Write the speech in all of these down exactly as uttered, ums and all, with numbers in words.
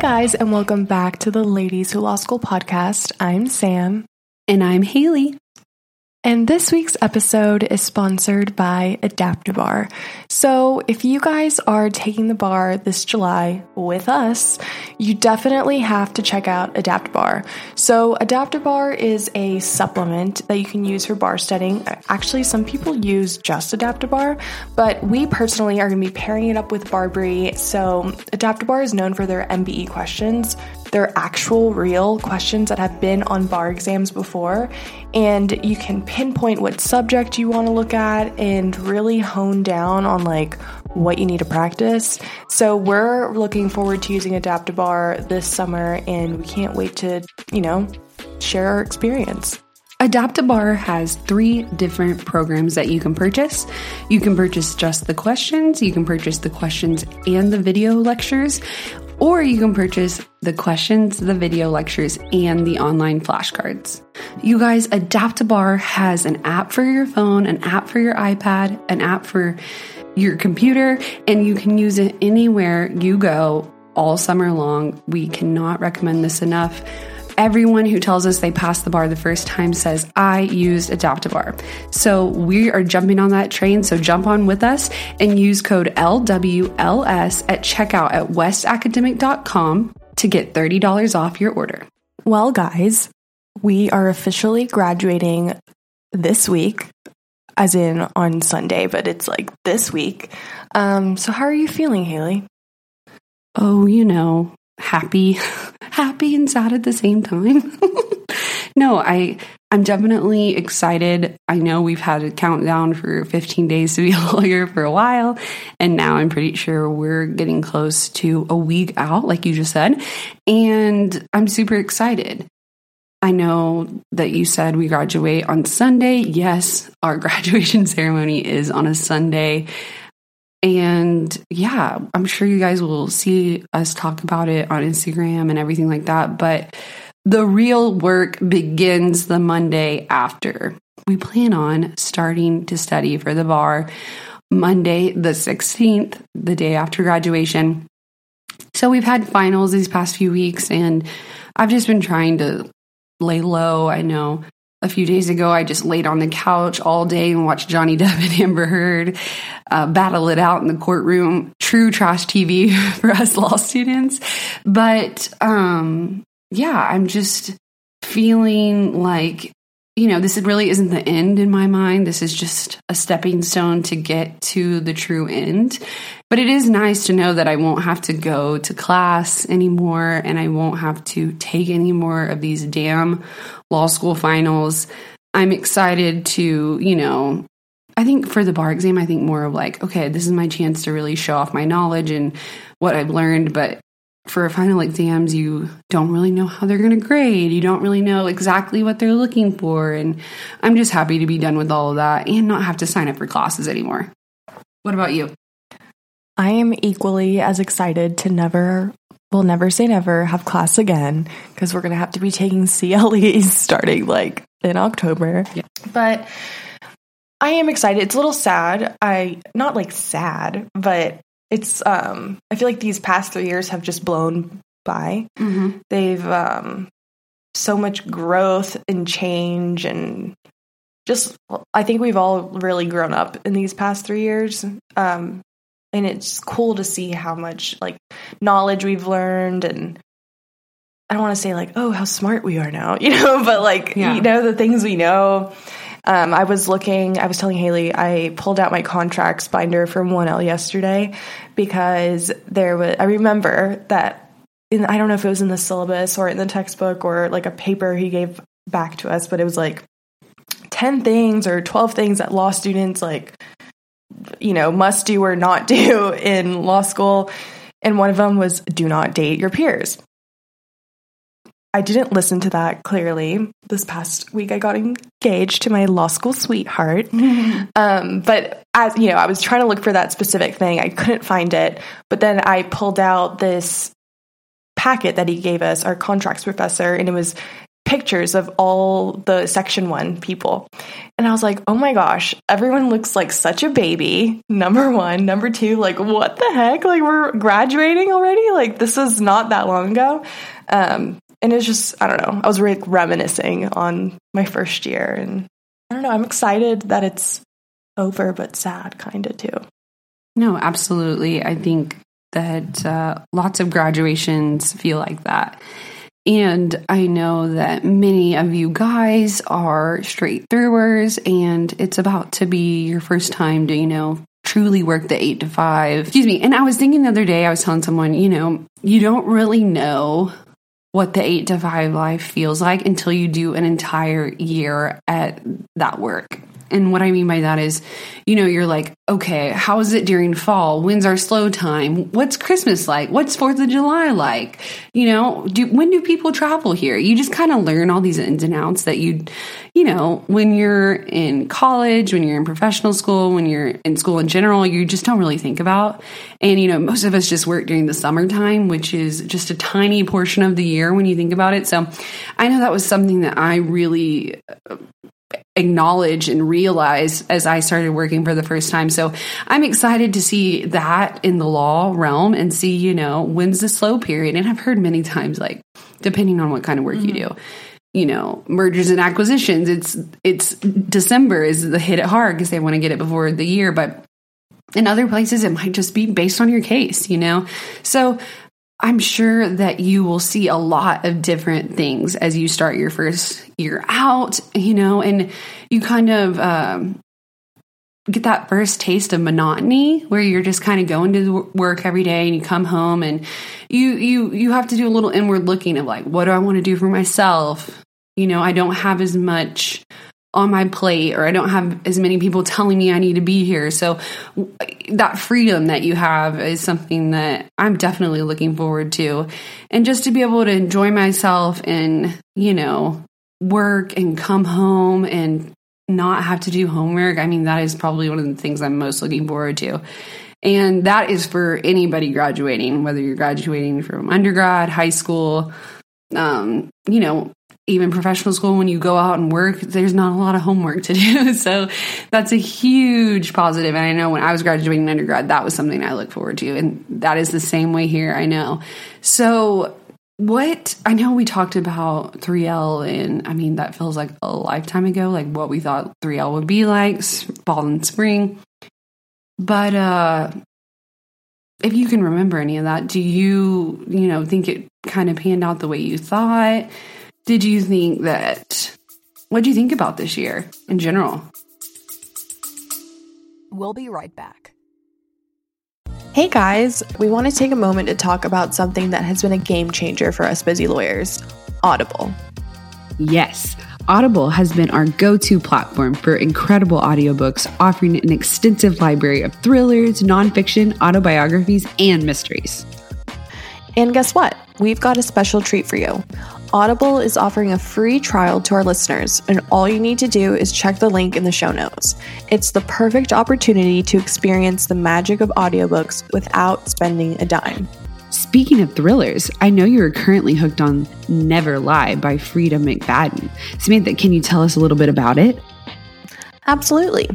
Guys, and welcome back to the Ladies Who Law School podcast. I'm Sam. And I'm Haley. And this week's episode is sponsored by AdaptiBar. So if you guys are taking the bar this July with us, you definitely have to check out AdaptiBar. So AdaptiBar is a supplement that you can use for bar studying. Actually, some people use just AdaptiBar, but we personally are going to be pairing it up with Barbri. So AdaptiBar is known for their M B E questions. They're actual real questions that have been on bar exams before, and you can pinpoint what subject you want to look at and really hone down on like what you need to practice. So we're looking forward to using AdaptiBar this summer, and we can't wait to, you know, share our experience. AdaptiBar has three different programs that you can purchase. You can purchase just the questions, you can purchase the questions and the video lectures, or you can purchase the questions, the video lectures, and the online flashcards. You guys, AdaptiBar has an app for your phone, an app for your iPad, an app for your computer, and you can use it anywhere you go all summer long. We cannot recommend this enough. Everyone who tells us they passed the bar the first time says, I used AdaptiBar. So we are jumping on that train, so jump on with us and use code L W L S at checkout at west academic dot com to get thirty dollars off your order. Well, guys, we are officially graduating this week, as in on Sunday, but it's like this week. Um, so how are you feeling, Haley? Oh, you know, happy, happy and sad at the same time. No, I, I'm definitely excited. I know we've had a countdown for fifteen days to be a lawyer for a while, and now I'm pretty sure we're getting close to a week out, like you just said, and I'm super excited. I know that you said we graduate on Sunday. Yes, our graduation ceremony is on a Sunday. And yeah, I'm sure you guys will see us talk about it on Instagram and everything like that. But the real work begins the Monday after. We plan on starting to study for the bar Monday the sixteenth, the day after graduation. So we've had finals these past few weeks, and I've just been trying to lay low. I know a few days ago, I just laid on the couch all day and watched Johnny Depp and Amber Heard uh, battle it out in the courtroom. True trash T V for us law students. But um, yeah, I'm just feeling like, you know, this really isn't the end in my mind. This is just a stepping stone to get to the true end. But it is nice to know that I won't have to go to class anymore, and I won't have to take any more of these damn law school finals. I'm excited to, you know, I think for the bar exam, I think more of like, okay, this is my chance to really show off my knowledge and what I've learned. But for final exams, you don't really know how they're going to grade. You don't really know exactly what they're looking for. And I'm just happy to be done with all of that and not have to sign up for classes anymore. What about you? I am equally as excited to never, we'll never say never, have class again, because we're going to have to be taking C L Es starting like in October. Yeah. But I am excited. It's a little sad. I, not like sad, but it's, um, I feel like these past three years have just blown by. Mm-hmm. They've, um, so much growth and change, and just, I think we've all really grown up in these past three years. Um, And it's cool to see how much like knowledge we've learned, and I don't want to say like, oh, how smart we are now, you know, but like, yeah. you know, the things we know. Um, I was looking, I was telling Haley, I pulled out my contracts binder from one L yesterday because there was, I remember that in, I don't know if it was in the syllabus or in the textbook or like a paper he gave back to us, but it was like ten things or twelve things that law students like, you know, must do or not do in law school. And one of them was do not date your peers. I didn't listen to that clearly. This past week, I got engaged to my law school sweetheart. Mm-hmm. Um, but as you know, I was trying to look for that specific thing. I couldn't find it. But then I pulled out this packet that he gave us, our contracts professor, and it was pictures of all the section one people. And I was like, oh my gosh, everyone looks like such a baby. Number one, number two, like what the heck? Like we're graduating already. Like this is not that long ago. Um, and it's just, I don't know. I was really reminiscing on my first year, and I don't know. I'm excited that it's over, but sad kind of too. No, absolutely. I think that uh, lots of graduations feel like that. And I know that many of you guys are straight throughers, and it's about to be your first time to, you know, truly work the eight to five. Excuse me. And I was thinking the other day, I was telling someone, you know, you don't really know what the eight to five life feels like until you do an entire year at that work. And what I mean by that is, you know, you're like, okay, how is it during fall? When's our slow time? What's Christmas like? What's fourth of July like? You know, do, when do people travel here? You just kind of learn all these ins and outs that you, you know, when you're in college, when you're in professional school, when you're in school in general, you just don't really think about. And, you know, most of us just work during the summertime, which is just a tiny portion of the year when you think about it. So I know that was something that I really acknowledge and realize as I started working for the first time. So I'm excited to see that in the law realm and see, you know, when's the slow period. And I've heard many times, like, depending on what kind of work mm-hmm. you do, you know, mergers and acquisitions, it's, it's December is the hit it hard because they want to get it before the year. But in other places, it might just be based on your case, you know? So I'm sure that you will see a lot of different things as you start your first year out, you know, and you kind of um, get that first taste of monotony where you're just kind of going to work every day and you come home and you you you have to do a little inward looking of like, what do I want to do for myself? You know, I don't have as much on my plate, or I don't have as many people telling me I need to be here. So that freedom that you have is something that I'm definitely looking forward to. And just to be able to enjoy myself and, you know, work and come home and not have to do homework. I mean, that is probably one of the things I'm most looking forward to. And that is for anybody graduating, whether you're graduating from undergrad, high school, um, you know, even professional school, when you go out and work, there's not a lot of homework to do. So that's a huge positive. And I know when I was graduating undergrad, that was something I look forward to. And that is the same way here, I know. So what, I know we talked about three L, and I mean, that feels like a lifetime ago, like what we thought three L would be like, fall and spring. But uh, if you can remember any of that, do you, you know, think it kind of panned out the way you thought? Did you think that, what do you think about this year in general? We'll be right back. Hey guys, we want to take a moment to talk about something that has been a game changer for us busy lawyers, Audible. Yes, Audible has been our go-to platform for incredible audiobooks, offering an extensive library of thrillers, nonfiction, autobiographies, and mysteries. And guess what? We've got a special treat for you. Audible is offering a free trial to our listeners, and all you need to do is check the link in the show notes. It's the perfect opportunity to experience the magic of audiobooks without spending a dime. Speaking of thrillers, I know you are currently hooked on Never Lie by Frieda McFadden. Samantha, can you tell us a little bit about it? Absolutely.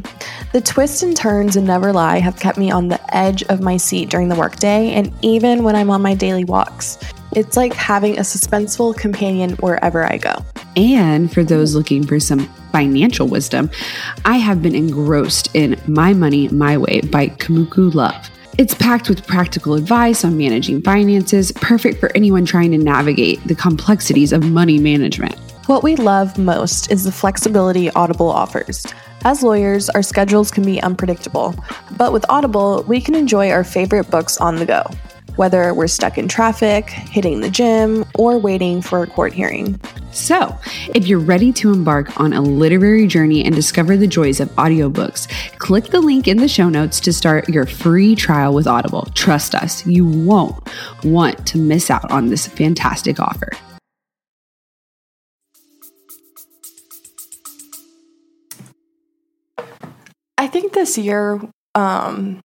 The twists and turns in Never Lie have kept me on the edge of my seat during the workday and even when I'm on my daily walks. It's like having a suspenseful companion wherever I go. And for those looking for some financial wisdom, I have been engrossed in My Money, My Way by Kamuku Love. It's packed with practical advice on managing finances, perfect for anyone trying to navigate the complexities of money management. What we love most is the flexibility Audible offers. As lawyers, our schedules can be unpredictable, but with Audible, we can enjoy our favorite books on the go, whether we're stuck in traffic, hitting the gym, or waiting for a court hearing. So, if you're ready to embark on a literary journey and discover the joys of audiobooks, click the link in the show notes to start your free trial with Audible. Trust us, you won't want to miss out on this fantastic offer. I think this year, um,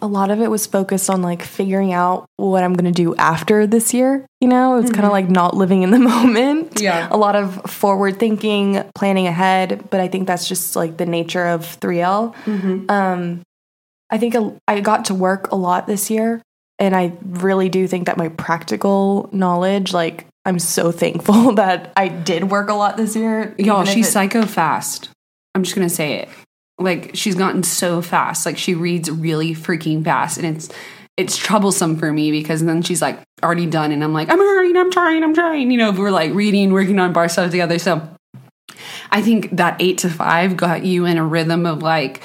a lot of it was focused on like figuring out what I'm going to do after this year. You know, it's mm-hmm. kind of like not living in the moment. Yeah. A lot of forward thinking, planning ahead. But I think that's just like the nature of three L. Mm-hmm. Um, I think a, I got to work a lot this year. And I really do think that my practical knowledge, like I'm so thankful that I did work a lot this year. Y'all, she's it, psycho fast. I'm just going to say it. Like, she's gotten so fast. Like, she reads really freaking fast. And it's it's troublesome for me because then she's, like, already done. And I'm like, I'm hurrying, I'm trying, I'm trying. You know, we're, like, reading, working on bar stuff together. So I think that eight to five got you in a rhythm of, like,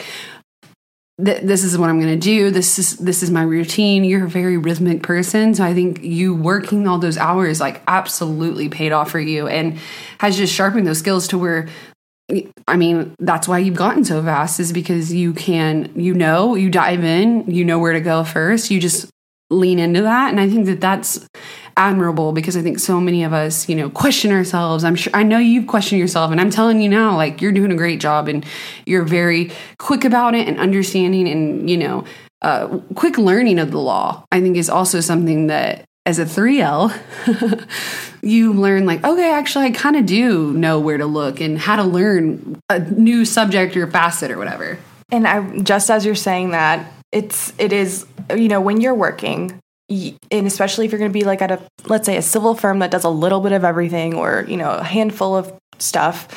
th- this is what I'm going to do. This is this is my routine. You're a very rhythmic person. So I think you working all those hours, like, absolutely paid off for you and has just sharpened those skills to where – I mean, that's why you've gotten so fast is because you can, you know, you dive in, you know where to go first. You just lean into that. And I think that that's admirable because I think so many of us, you know, question ourselves. I'm sure, I know you've questioned yourself and I'm telling you now, like you're doing a great job and you're very quick about it and understanding and, you know, uh, quick learning of the law, I think is also something that as a three L, you learn like, okay, actually, I kind of do know where to look and how to learn a new subject or facet or whatever. And I, just as you're saying that, it's it is, you know, when you're working, and especially if you're going to be like at a, let's say a civil firm that does a little bit of everything or, you know, a handful of stuff.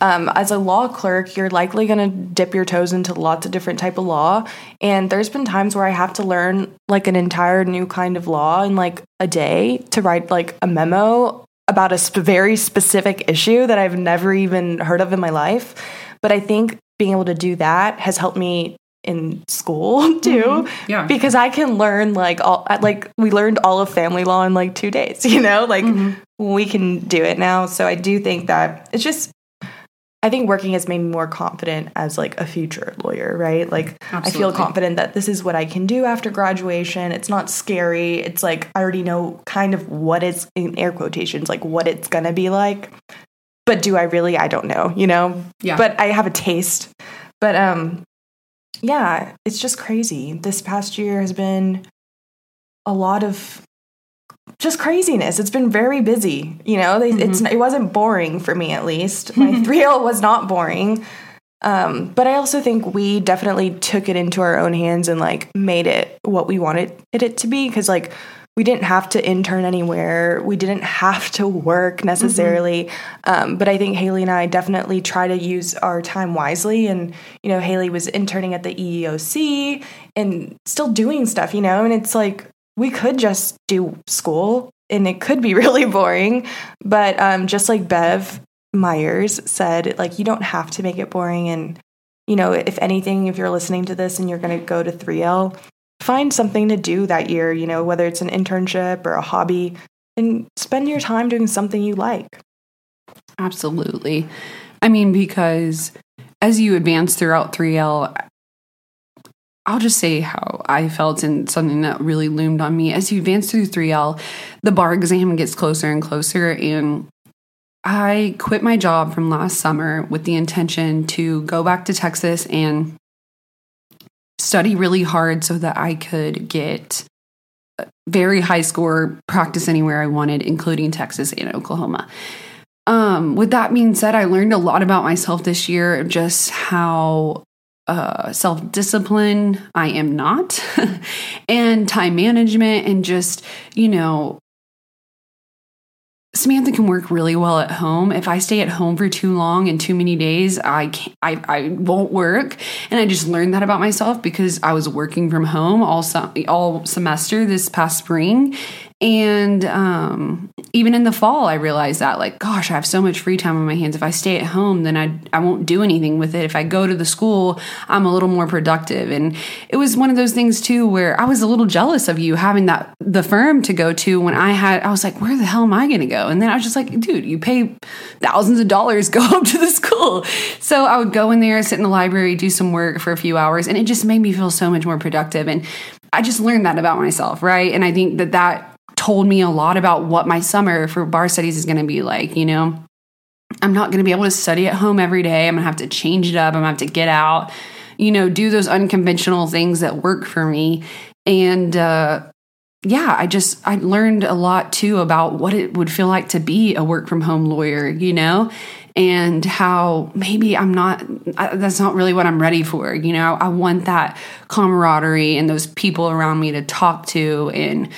Um, as a law clerk, you're likely going to dip your toes into lots of different type of law. And there's been times where I have to learn like an entire new kind of law in like a day to write like a memo about a sp- very specific issue that I've never even heard of in my life. But I think being able to do that has helped me in school too, mm-hmm. yeah. because I can learn like all, like we learned all of family law in like two days, you know, like mm-hmm. we can do it now. So I do think that it's just, I think working has made me more confident as like a future lawyer, right? Like Absolutely. I feel confident that this is what I can do after graduation. It's not scary. It's like I already know kind of what it's in air quotations, like what it's going to be like. But do I really? I don't know, you know? Yeah. But I have a taste. But um, yeah, it's just crazy. This past year has been a lot of just craziness. It's been very busy. You know, they, mm-hmm. it's, it wasn't boring for me, at least. My three L was not boring. Um, but I also think we definitely took it into our own hands and like made it what we wanted it to be. Cause like we didn't have to intern anywhere. We didn't have to work necessarily. Mm-hmm. Um, but I think Haley and I definitely try to use our time wisely. And, you know, Haley was interning at the E E O C and still doing stuff, you know, and it's like, we could just do school and it could be really boring. But um, just like Bev Myers said, like, you don't have to make it boring. And, you know, if anything, if you're listening to this and you're going to go to three L, find something to do that year, you know, whether it's an internship or a hobby, and spend your time doing something you like. Absolutely. I mean, because as you advance throughout three L, I'll just say how I felt and something that really loomed on me. As you advance through three L, the bar exam gets closer and closer. And I quit my job from last summer with the intention to go back to Texas and study really hard so that I could get a very high score, practice anywhere I wanted, including Texas and Oklahoma. Um, with that being said, I learned a lot about myself this year of just how Uh, self-discipline I am not, and time management and just, you know, Samantha can work really well at home. If I stay at home for too long and too many days, I can't, I, I won't work. And I just learned that about myself because I was working from home all sem- all semester this past spring. And um, even in the fall, I realized that, like, gosh, I have so much free time on my hands. If I stay at home, then I I won't do anything with it. If I go to the school, I'm a little more productive. And it was one of those things, too, where I was a little jealous of you having that the firm to go to when I had, I was like, where the hell am I going to go? And then I was just like, dude, you pay thousands of dollars, go up to the school. So I would go in there, sit in the library, do some work for a few hours. And it just made me feel so much more productive. And I just learned that about myself, right? And I think that that told me a lot about what my summer for bar studies is going to be like. You know, I'm not going to be able to study at home every day. I'm going to have to change it up. I'm going to have to get out, you know, do those unconventional things that work for me. And uh, yeah, I just, I learned a lot too about what it would feel like to be a work from home lawyer, you know, and how maybe I'm not, I, that's not really what I'm ready for. You know, I, I want that camaraderie and those people around me to talk to and,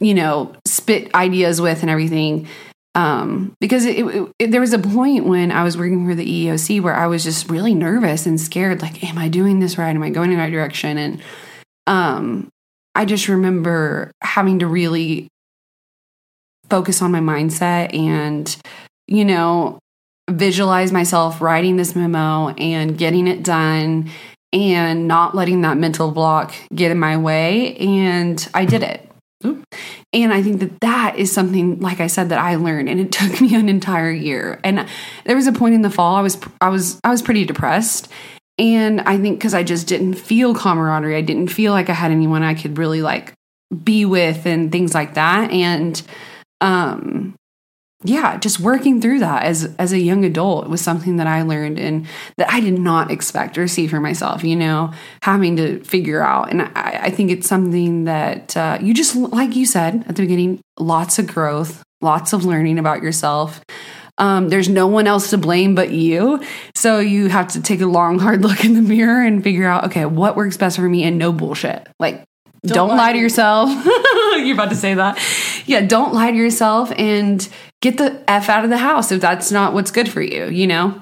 you know, spit ideas with and everything. Um, because it, it, it, there was a point when I was working for the E E O C where I was just really nervous and scared. Like, am I doing this right? Am I going in the right direction? And um, I just remember having to really focus on my mindset and, you know, visualize myself writing this memo and getting it done and not letting that mental block get in my way. And I did it. And I think that that is something, like I said, that I learned, and it took me an entire year. And there was a point in the fall I was, I was, I was pretty depressed. And I think because I just didn't feel camaraderie, I didn't feel like I had anyone I could really like be with and things like that. And, um, yeah, just working through that as, as a young adult was something that I learned and that I did not expect or see for myself, you know, having to figure out. And I, I think it's something that uh, you just, like you said at the beginning, lots of growth, lots of learning about yourself. Um, there's no one else to blame but you. So you have to take a long, hard look in the mirror and figure out, okay, what works best for me and no bullshit. Like, don't, don't lie. lie to yourself. You're about to say that. Yeah, don't lie to yourself and get the F out of the house if that's not what's good for you, you know?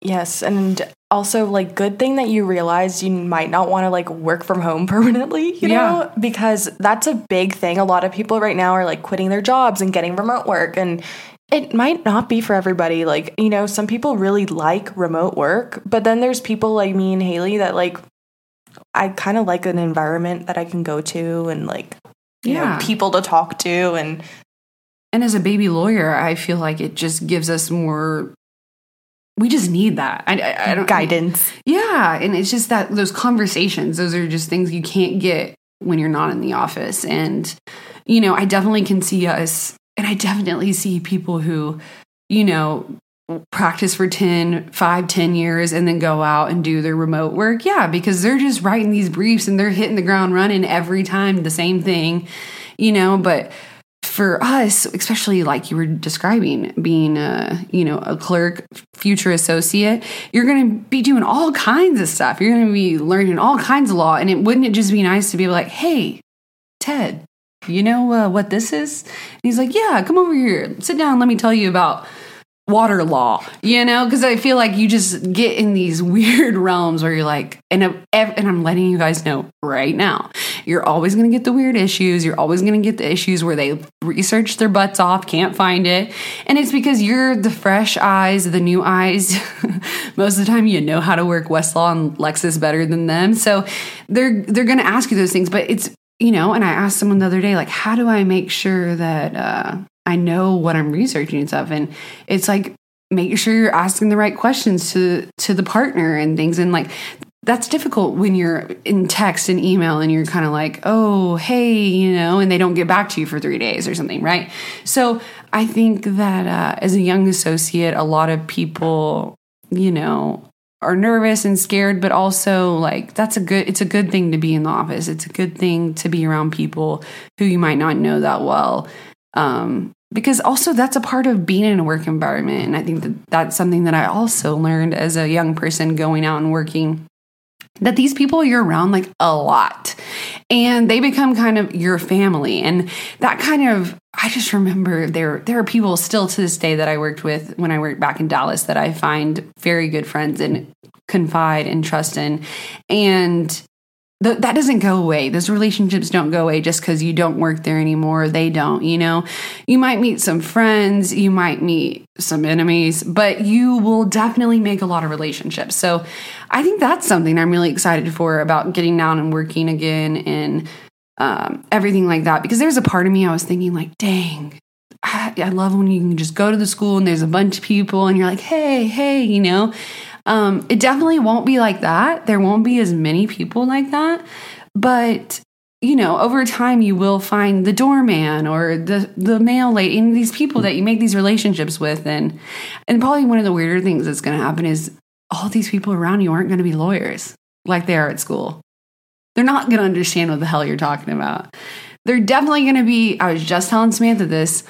Yes, and also, like, good thing that you realized you might not want to, like, work from home permanently, you know? Yeah. Because that's a big thing. A lot of people right now are, like, quitting their jobs and getting remote work, and it might not be for everybody. Like, you know, some people really like remote work, but then there's people like me and Haley that, like, I kind of like an environment that I can go to and, like, you yeah. know, people to talk to. And and as a baby lawyer, I feel like it just gives us more, we just need that. I, I, I don't guidance. Yeah. And it's just that those conversations, those are just things you can't get when you're not in the office. And, you know, I definitely can see us, and I definitely see people who, you know, practice for ten, five, ten years and then go out and do their remote work. Yeah, because they're just writing these briefs and they're hitting the ground running every time, the same thing, you know. But for us, especially like you were describing, being a, you know, a clerk, future associate, you're going to be doing all kinds of stuff. You're going to be learning all kinds of law. And it wouldn't it just be nice to be like, hey, Ted, you know uh, what this is? And he's like, yeah, come over here, sit down, let me tell you about water law, you know, because I feel like you just get in these weird realms where you're like, and I'm, and I'm letting you guys know right now, you're always going to get the weird issues. You're always going to get the issues where they research their butts off, can't find it. And it's because you're the fresh eyes, the new eyes. Most of the time, you know how to work Westlaw and Lexis better than them. So they're, they're going to ask you those things. But it's, you know, and I asked someone the other day, like, how do I make sure that, uh, I know what I'm researching and stuff? And it's like, make sure you're asking the right questions to to the partner and things. And like, that's difficult when you're in text and email and you're kind of like, oh, hey, you know, and they don't get back to you for three days or something, right? So I think that uh, as a young associate, a lot of people, you know, are nervous and scared, but also like, that's a good, it's a good thing to be in the office. It's a good thing to be around people who you might not know that well. Um, because also that's a part of being in a work environment. And I think that that's something that I also learned as a young person going out and working, that these people you're around like a lot. and they become kind of your family. And that kind of, I just remember there there are people still to this day that I worked with when I worked back in Dallas that I find very good friends and confide and trust in. And th- that doesn't go away. Those relationships don't go away just because you don't work there anymore. They don't, you know. You might meet some friends, you might meet some enemies, but you will definitely make a lot of relationships. So I think that's something I'm really excited for about getting down and working again and Um, everything like that, because there's a part of me I was thinking like, dang, I, I love when you can just go to the school and there's a bunch of people and you're like, hey, hey, you know, um, it definitely won't be like that. There won't be as many people like that, but you know, over time you will find the doorman or the, the mail lady and these people that you make these relationships with. And, and probably one of the weirder things that's going to happen is all these people around you aren't going to be lawyers like they are at school. They're not going to understand what the hell you're talking about. They're definitely going to be, I was just telling Samantha this,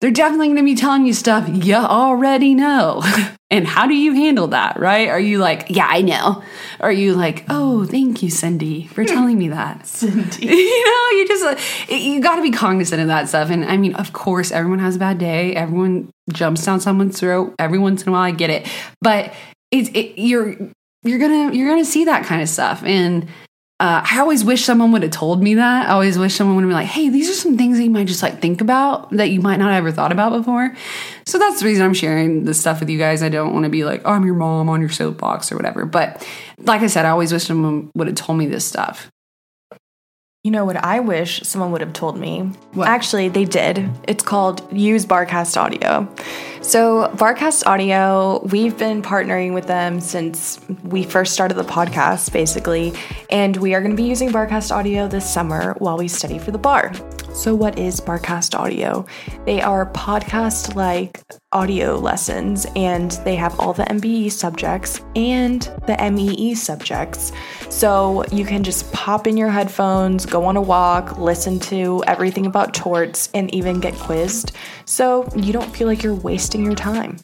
they're definitely going to be telling you stuff you already know. And how do you handle that, right? Are you like, yeah, I know? Or are you like, oh, thank you, Cindy, for telling me that? Cindy. You know, you just, you got to be cognizant of that stuff. And I mean, of course, everyone has a bad day. Everyone jumps down someone's throat every once in a while. I get it. But it's, it, you're, you're going to, you're going to see that kind of stuff. And Uh, I always wish someone would have told me that. I always wish someone would have been like, hey, these are some things that you might just like think about that you might not have ever thought about before. So that's the reason I'm sharing this stuff with you guys. I don't want to be like, oh, I'm your mom on your soapbox or whatever. But like I said, I always wish someone would have told me this stuff. You know what I wish someone would have told me? What? Actually, they did. It's called Use BarCast Audio. So BarCast Audio, we've been partnering with them since we first started the podcast, basically. And we are going to be using BarCast Audio this summer while we study for the bar. So what is BarCast Audio? They are podcast-like audio lessons, and they have all the M B E subjects and the M E E subjects. So you can just pop in your headphones, go on a walk, listen to everything about torts, and even get quizzed. So you don't feel like you're wasting your time.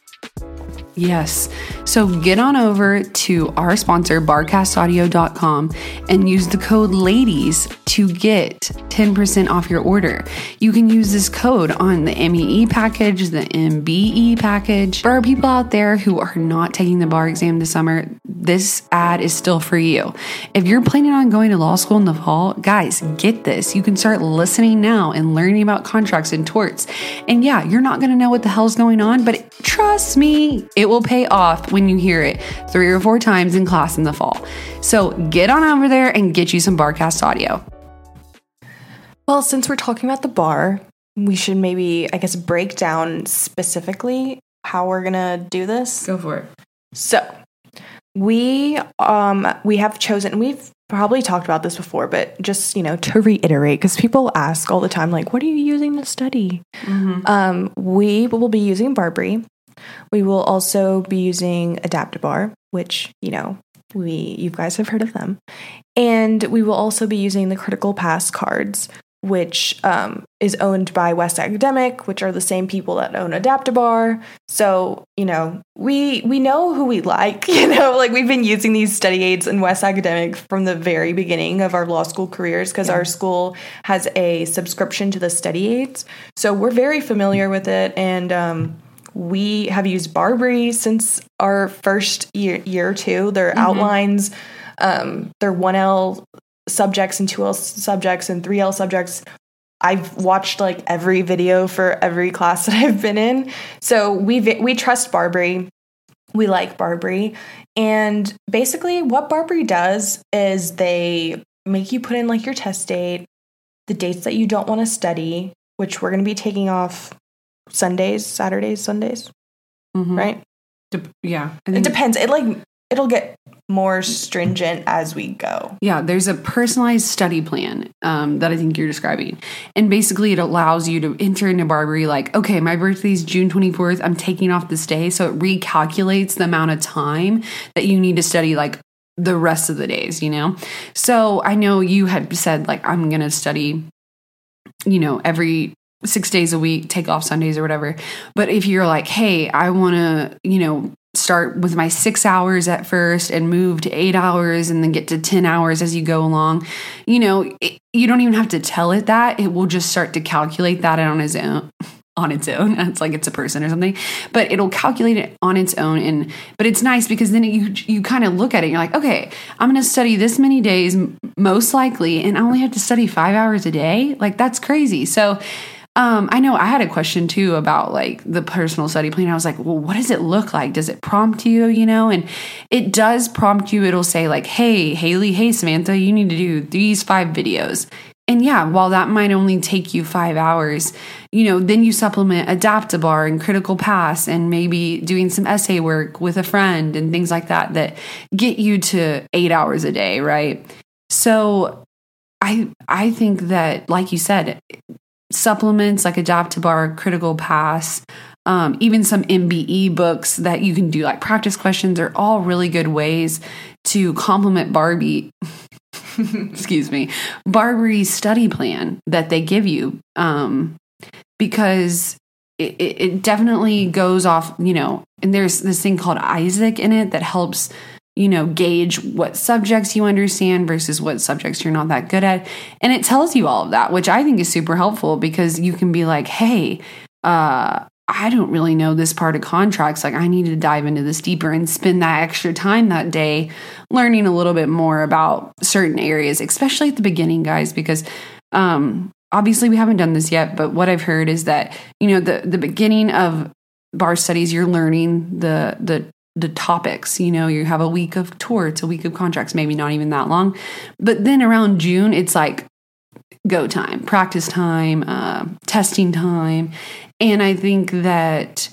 Yes. So get on over to our sponsor, barcast audio dot com, and use the code LADIES to get ten percent off your order. You can use this code on the M E E package, the M B E package. For our people out there who are not taking the bar exam this summer, this ad is still for you. If you're planning on going to law school in the fall, guys, get this. You can start listening now and learning about contracts and torts. And yeah, you're not going to know what the hell's going on, but trust me, it It will pay off when you hear it three or four times in class in the fall. So get on over there and get you some BarCast Audio. Well, since we're talking about the bar, we should maybe, I guess, break down specifically how we're going to do this. Go for it. So we um, we have chosen, we've probably talked about this before, but just, you know, to reiterate, because people ask all the time, like, what are you using to study? Mm-hmm. Um, we will be using Barbri. We will also be using AdaptiBar, which, you know, we you guys have heard of them. And we will also be using the Critical Pass cards, which um, is owned by West Academic, which are the same people that own AdaptiBar. So, you know, we we know who we like, you know, like we've been using these study aids in West Academic from the very beginning of our law school careers because yeah. our school has a subscription to the study aids. So we're very familiar with it. And um we have used Barbri since our first year, year or two. Their mm-hmm. outlines, um, their one L subjects and two L subjects and three L subjects. I've watched like every video for every class that I've been in. So we we trust Barbri. We like Barbri. And basically what Barbri does is they make you put in like your test date, the dates that you don't want to study, which we're going to be taking off Sundays, Saturdays, Sundays, mm-hmm. right? De- yeah. It depends. It like, it'll get more stringent as we go. Yeah. There's a personalized study plan um, that I think you're describing. And basically it allows you to enter into Barbri like, okay, my birthday's June twenty-fourth. I'm taking off this day. So it recalculates the amount of time that you need to study like the rest of the days, you know? So I know you had said like, I'm going to study, you know, every six days a week, take off Sundays or whatever. But if you're like, hey, I want to, you know, start with my six hours at first and move to eight hours and then get to ten hours as you go along. You know, it, you don't even have to tell it that. It will just start to calculate that on its own. On its own. It's like it's a person or something, but it'll calculate it on its own. And but it's nice because then you you kind of look at it and you're like, okay, I'm going to study this many days most likely, and I only have to study five hours a day. Like, that's crazy. So um, I know I had a question too about like the personal study plan. I was like, well, what does it look like? Does it prompt you? You know, and it does prompt you. It'll say like, hey, Haley, hey, Samantha, you need to do these five videos. And yeah, while that might only take you five hours, you know, then you supplement AdaptiBar and Critical Pass and maybe doing some essay work with a friend and things like that that get you to eight hours a day, right? So I I think that, like you said, supplements like AdaptiBar, Critical Pass, um, even some M B E books that you can do like practice questions are all really good ways to complement Barbie. Excuse me, Barbari's study plan that they give you, um, because it, it definitely goes off, you know, and there's this thing called Isaac in it that helps, you know, gauge what subjects you understand versus what subjects you're not that good at. And it tells you all of that, which I think is super helpful because you can be like, hey, uh, I don't really know this part of contracts. Like, I need to dive into this deeper and spend that extra time that day learning a little bit more about certain areas, especially at the beginning, guys, because um, obviously we haven't done this yet. But what I've heard is that, you know, the, the beginning of bar studies, you're learning the, the, the topics. You know, you have a week of torts, a week of contracts, maybe not even that long. But then around June, it's like go time, practice time, uh, testing time. And I think that,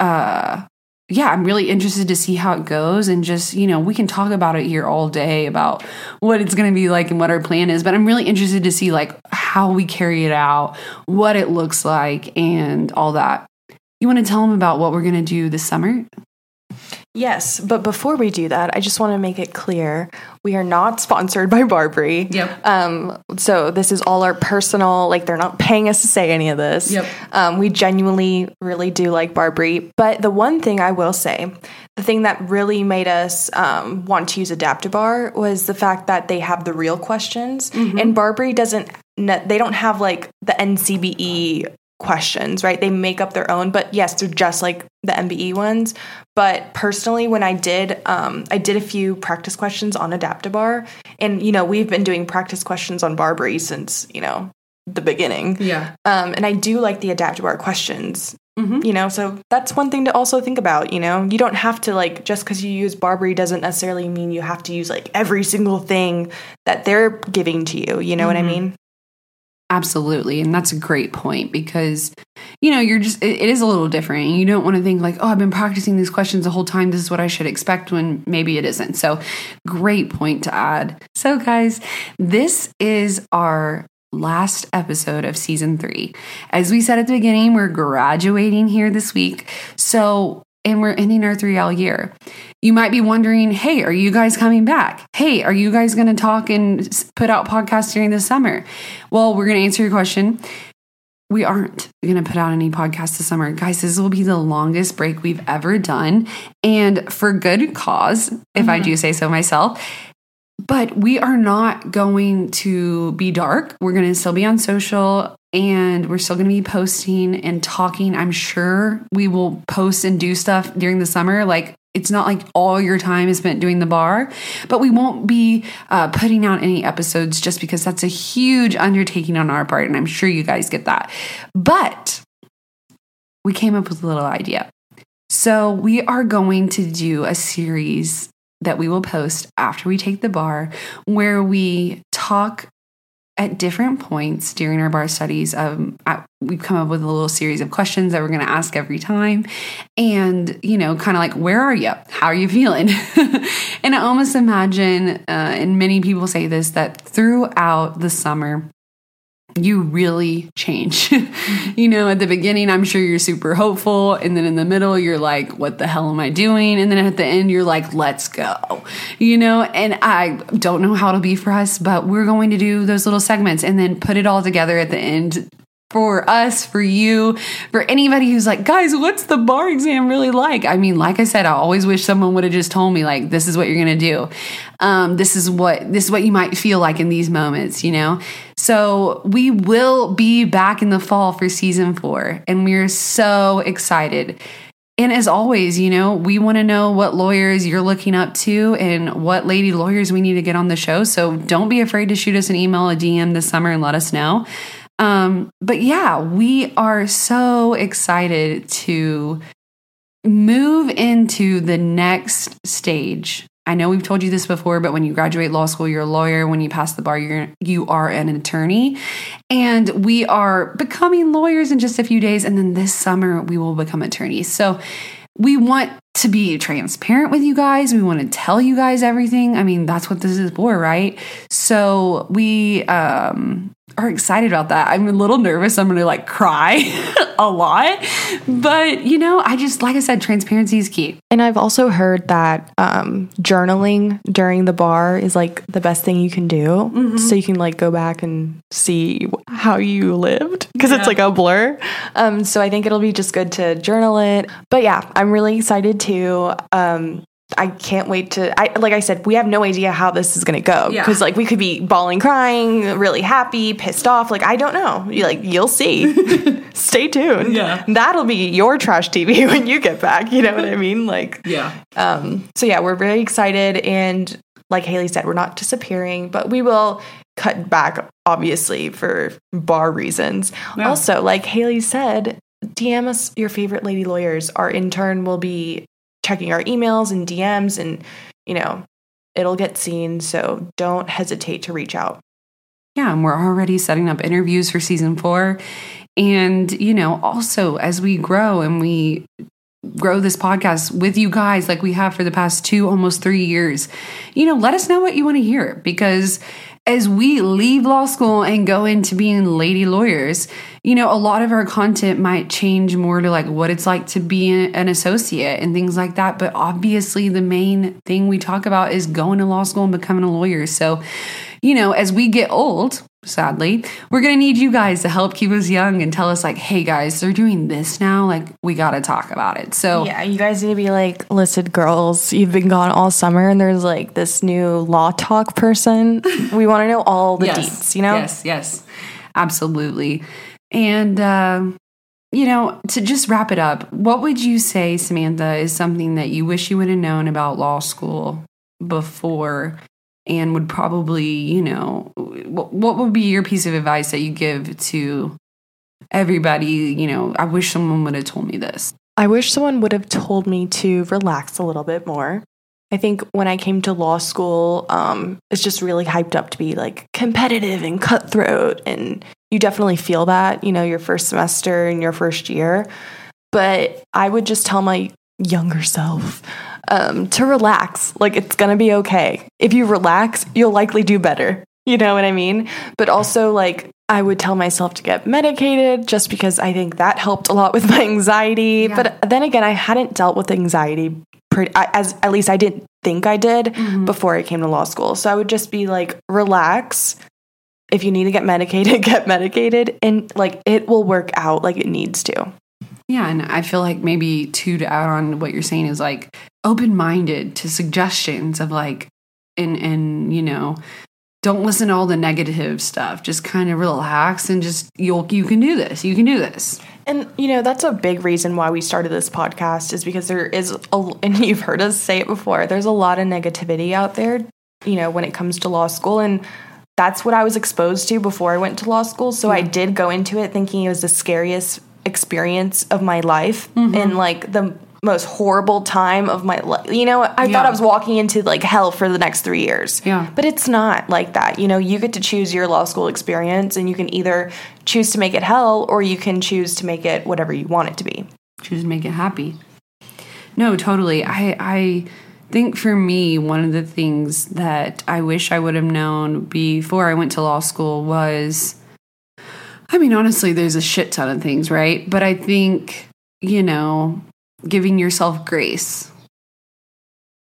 uh, yeah, I'm really interested to see how it goes. And just, you know, we can talk about it here all day about what it's going to be like and what our plan is. But I'm really interested to see like how we carry it out, what it looks like, and all that. You want to tell them about what we're going to do this summer? Yes, but before we do that, I just want to make it clear we are not sponsored by Barbri. Yep. Um, so this is all our personal, like they're not paying us to say any of this. Yep. Um, we genuinely really do like Barbri. But the one thing I will say, the thing that really made us um, want to use AdaptiBar was the fact that they have the real questions, mm-hmm. and Barbri doesn't. They don't have like the N C B E questions, right? They make up their own, but yes, they're just like the M B E ones. But personally, when I did, um, I did a few practice questions on AdaptiBar, and you know, we've been doing practice questions on Barbri since, you know, the beginning. Yeah. Um, and I do like the AdaptiBar questions. Mm-hmm. You know, so that's one thing to also think about. You know, you don't have to like, just because you use Barbri doesn't necessarily mean you have to use like every single thing that they're giving to you. You know mm-hmm. what I mean? Absolutely. And that's a great point because, you know, you're just, it, it is a little different. You don't want to think like, oh, I've been practicing these questions the whole time. This is what I should expect, when maybe it isn't. So great point to add. So guys, this is our last episode of season three. As we said at the beginning, we're graduating here this week. So, and we're ending our three L year. You might be wondering, hey, are you guys coming back? Hey, are you guys going to talk and put out podcasts during the summer? Well, we're going to answer your question. We aren't going to put out any podcasts this summer. Guys, this will be the longest break we've ever done, and for good cause, if mm-hmm. I do say so myself. But we are not going to be dark. We're going to still be on social. And we're still going to be posting and talking. I'm sure we will post and do stuff during the summer. Like, it's not like all your time is spent doing the bar, but we won't be uh, putting out any episodes just because that's a huge undertaking on our part. And I'm sure you guys get that. But we came up with a little idea. So we are going to do a series that we will post after we take the bar where we talk at different points during our bar studies. Um, I, we've come up with a little series of questions that we're going to ask every time. And, you know, kind of like, where are you? How are you feeling? And I almost imagine, uh, and many people say this, that throughout the summer, you really change. You know, at the beginning, I'm sure you're super hopeful. And then in the middle, you're like, what the hell am I doing? And then at the end, you're like, let's go, you know, and I don't know how it'll be for us, but we're going to do those little segments and then put it all together at the end for us, for you, for anybody who's like, guys, what's the bar exam really like? I mean, like I said, I always wish someone would have just told me, like, this is what you're going to do. Um, this is what, this is what you might feel like in these moments, you know? So we will be back in the fall for season four, and we're so excited. And as always, you know, we want to know what lawyers you're looking up to and what lady lawyers we need to get on the show. So don't be afraid to shoot us an email, a D M this summer, and let us know. Um, but yeah, we are so excited to move into the next stage. I know we've told you this before, but when you graduate law school, you're a lawyer. When you pass the bar, you're, you are an attorney. And we are becoming lawyers in just a few days. And then this summer, we will become attorneys. So we want to be transparent with you guys. We want to tell you guys everything. I mean, that's what this is for, right? So we um, are excited about that. I'm a little nervous. I'm going to like cry a lot. But, you know, I just, like I said, transparency is key. And I've also heard that um, journaling during the bar is like the best thing you can do. Mm-hmm. So you can like go back and see how you lived, because yeah. it's like a blur. Um, so I think it'll be just good to journal it. But yeah, I'm really excited to um I can't wait to I like I said, we have no idea how this is gonna go, because yeah. like we could be bawling, crying, really happy, pissed off, like I don't know. You like you'll see. Stay tuned. Yeah. That'll be your trash T V when you get back, you know what I mean? Like yeah. Um so yeah, we're very excited, and like Haley said, we're not disappearing, but we will cut back obviously for bar reasons. Yeah. Also, like Haley said, D M us your favorite lady lawyers. Our intern will be checking our emails and D Ms, and, you know, it'll get seen. So don't hesitate to reach out. Yeah. And we're already setting up interviews for season four. And, you know, also as we grow and we grow this podcast with you guys, like we have for the past two, almost three years, you know, let us know what you want to hear, because as we leave law school and go into being lady lawyers, you know, a lot of our content might change more to like what it's like to be an associate and things like that. But obviously the main thing we talk about is going to law school and becoming a lawyer. So, you know, as we get old, sadly, we're going to need you guys to help keep us young and tell us like, hey guys, they're doing this now. Like we got to talk about it. So yeah, you guys need to be like, listen, girls, you've been gone all summer and there's like this new law talk person. We want to know all the yes, deets, you know? Yes, yes, absolutely. And, uh, you know, to just wrap it up, what would you say, Samantha, is something that you wish you would have known about law school before and would probably, you know, what, what would be your piece of advice that you give to everybody? You know, I wish someone would have told me this. I wish someone would have told me to relax a little bit more. I think when I came to law school, um, it's just really hyped up to be like competitive and cutthroat. And you definitely feel that, you know, your first semester and your first year. But I would just tell my younger self um, to relax. Like, it's going to be okay. If you relax, you'll likely do better. You know what I mean? But also, like, I would tell myself to get medicated just because I think that helped a lot with my anxiety. Yeah. But then again, I hadn't dealt with anxiety pretty, as at least I didn't think I did mm-hmm. before I came to law school. So I would just be like, relax. If you need to get medicated, get medicated. And like, it will work out like it needs to. Yeah. And I feel like maybe too, to add on what you're saying is like open-minded to suggestions of like, and, and, you know, don't listen to all the negative stuff. Just kind of relax and just, you'll, you can do this. You can do this. And, you know, that's a big reason why we started this podcast is because there is, a, and you've heard us say it before, there's a lot of negativity out there, you know, when it comes to law school. And that's what I was exposed to before I went to law school. So yeah. I did go into it thinking it was the scariest experience of my life mm-hmm. and like the most horrible time of my life. You know, I yeah. thought I was walking into like hell for the next three years. Yeah. But it's not like that. You know, you get to choose your law school experience and you can either choose to make it hell or you can choose to make it whatever you want it to be. Choose to make it happy. No, totally. I, I, I think for me, one of the things that I wish I would have known before I went to law school was, I mean, honestly, there's a shit ton of things, right? But I think, you know, giving yourself grace.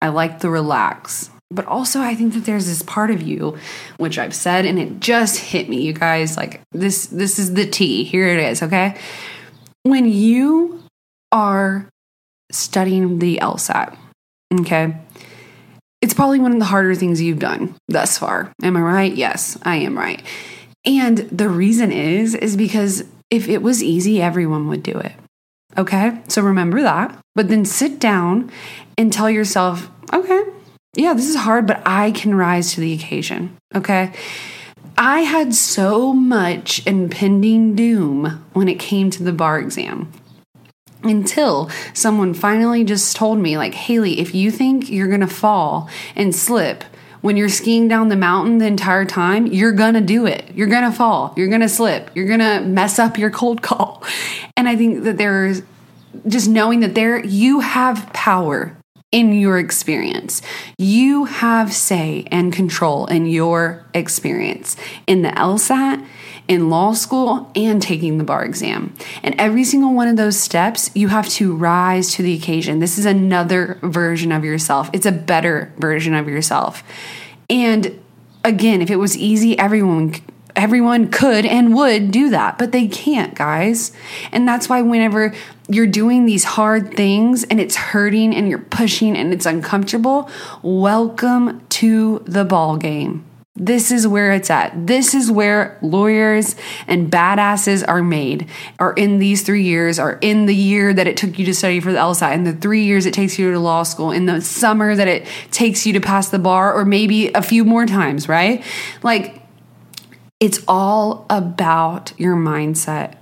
I like the relax. But also, I think that there's this part of you, which I've said, and it just hit me, you guys. Like, this, this is the tea. Here it is, okay? When you are studying the LSAT, okay, it's probably one of the harder things you've done thus far. Am I right? Yes, I am right. And the reason is, is because if it was easy, everyone would do it, okay? So remember that. But then sit down and tell yourself, okay, yeah, this is hard, but I can rise to the occasion, okay? I had so much impending doom when it came to the bar exam until someone finally just told me, like, Haley, if you think you're going to fall and slip when you're skiing down the mountain the entire time, you're going to do it. You're going to fall. You're going to slip. You're going to mess up your cold call. And I think that there's just knowing that there you have power in your experience. You have say and control in your experience in the LSAT, in law school, and taking the bar exam. And every single one of those steps, you have to rise to the occasion. This is another version of yourself. It's a better version of yourself. And again, if it was easy, everyone Everyone could and would do that, but they can't, guys. And that's why whenever you're doing these hard things and it's hurting and you're pushing and it's uncomfortable, welcome to the ball game. This is where it's at. This is where lawyers and badasses are made, are in these three years, are in the year that it took you to study for the LSAT, and the three years it takes you to law school, in the summer that it takes you to pass the bar, or maybe a few more times, right? Like, it's all about your mindset,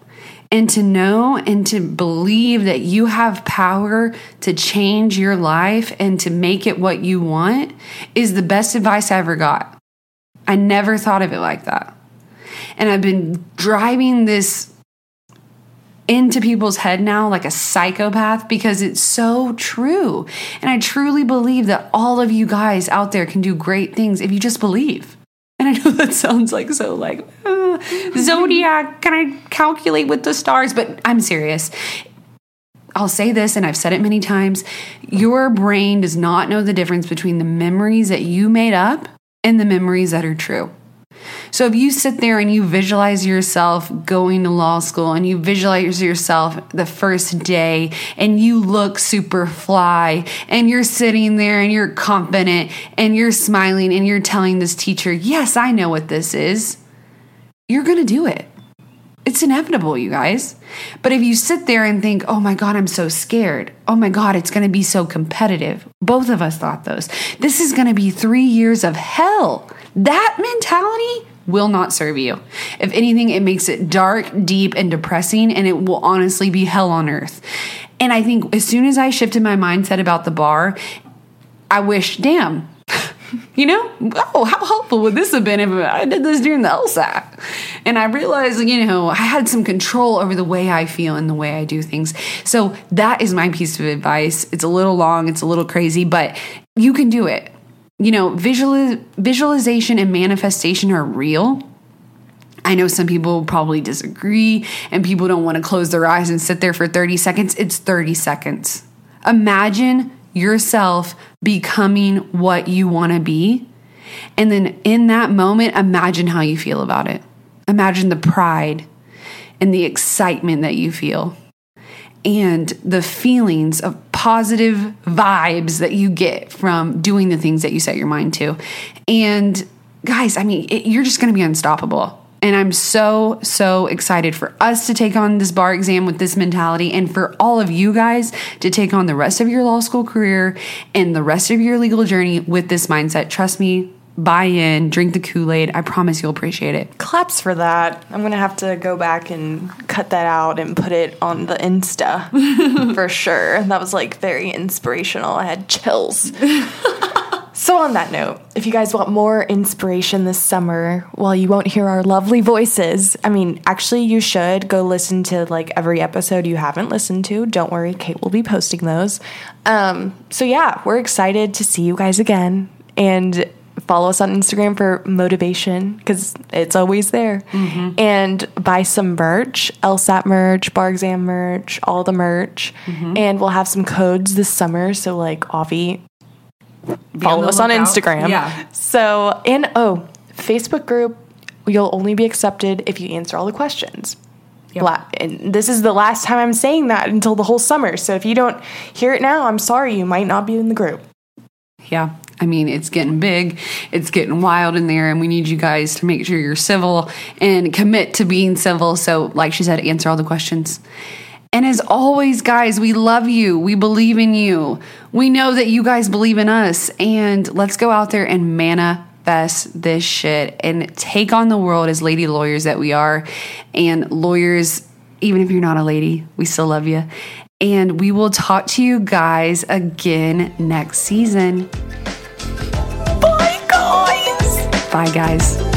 and to know and to believe that you have power to change your life and to make it what you want is the best advice I ever got. I never thought of it like that. And I've been driving this into people's head now like a psychopath because it's so true. And I truly believe that all of you guys out there can do great things if you just believe. And I know that sounds like so like, uh, Zodiac, can I calculate with the stars? But I'm serious. I'll say this, and I've said it many times. Your brain does not know the difference between the memories that you made up and the memories that are true. So if you sit there and you visualize yourself going to law school and you visualize yourself the first day and you look super fly and you're sitting there and you're confident and you're smiling and you're telling this teacher, yes, I know what this is, you're going to do it. It's inevitable, you guys. But if you sit there and think, oh my God, I'm so scared. Oh my God, it's going to be so competitive. Both of us thought those. This is going to be three years of hell. That mentality will not serve you. If anything, it makes it dark, deep, and depressing, and it will honestly be hell on earth. And I think as soon as I shifted my mindset about the bar, I wish, damn, you know, oh, how helpful would this have been if I did this during the LSAT? And I realized, you know, I had some control over the way I feel and the way I do things. So that is my piece of advice. It's a little long, it's a little crazy, but you can do it. You know, visual, visualization and manifestation are real. I know some people probably disagree and people don't want to close their eyes and sit there for thirty seconds. It's thirty seconds. Imagine yourself becoming what you want to be. And then in that moment, imagine how you feel about it. Imagine the pride and the excitement that you feel and the feelings of positive vibes that you get from doing the things that you set your mind to. And guys, I mean, it, you're just going to be unstoppable. And I'm so, so excited for us to take on this bar exam with this mentality and for all of you guys to take on the rest of your law school career and the rest of your legal journey with this mindset. Trust me, buy in, drink the Kool-Aid. I promise you'll appreciate it. Claps for that. I'm going to have to go back and cut that out and put it on the Insta for sure. That was like very inspirational. I had chills. So on that note, if you guys want more inspiration this summer, while you won't hear our lovely voices, I mean, actually you should go listen to like every episode you haven't listened to. Don't worry, Kate will be posting those. Um, so yeah, we're excited to see you guys again. And follow us on Instagram for motivation because it's always there. Mm-hmm. And buy some merch, LSAT merch, bar exam merch, all the merch. Mm-hmm. And we'll have some codes this summer. So like, Avi, follow us on Instagram. Yeah. So, and oh, Facebook group, you'll only be accepted if you answer all the questions. Yep. La- and this is the last time I'm saying that until the whole summer. So if you don't hear it now, I'm sorry, you might not be in the group. Yeah. I mean, it's getting big, it's getting wild in there, and we need you guys to make sure you're civil and commit to being civil. So like she said, answer all the questions. And as always, guys, we love you. We believe in you. We know that you guys believe in us. And let's go out there and manifest this shit and take on the world as lady lawyers that we are. And lawyers, even if you're not a lady, we still love you. And we will talk to you guys again next season. Bye, guys. Bye, guys.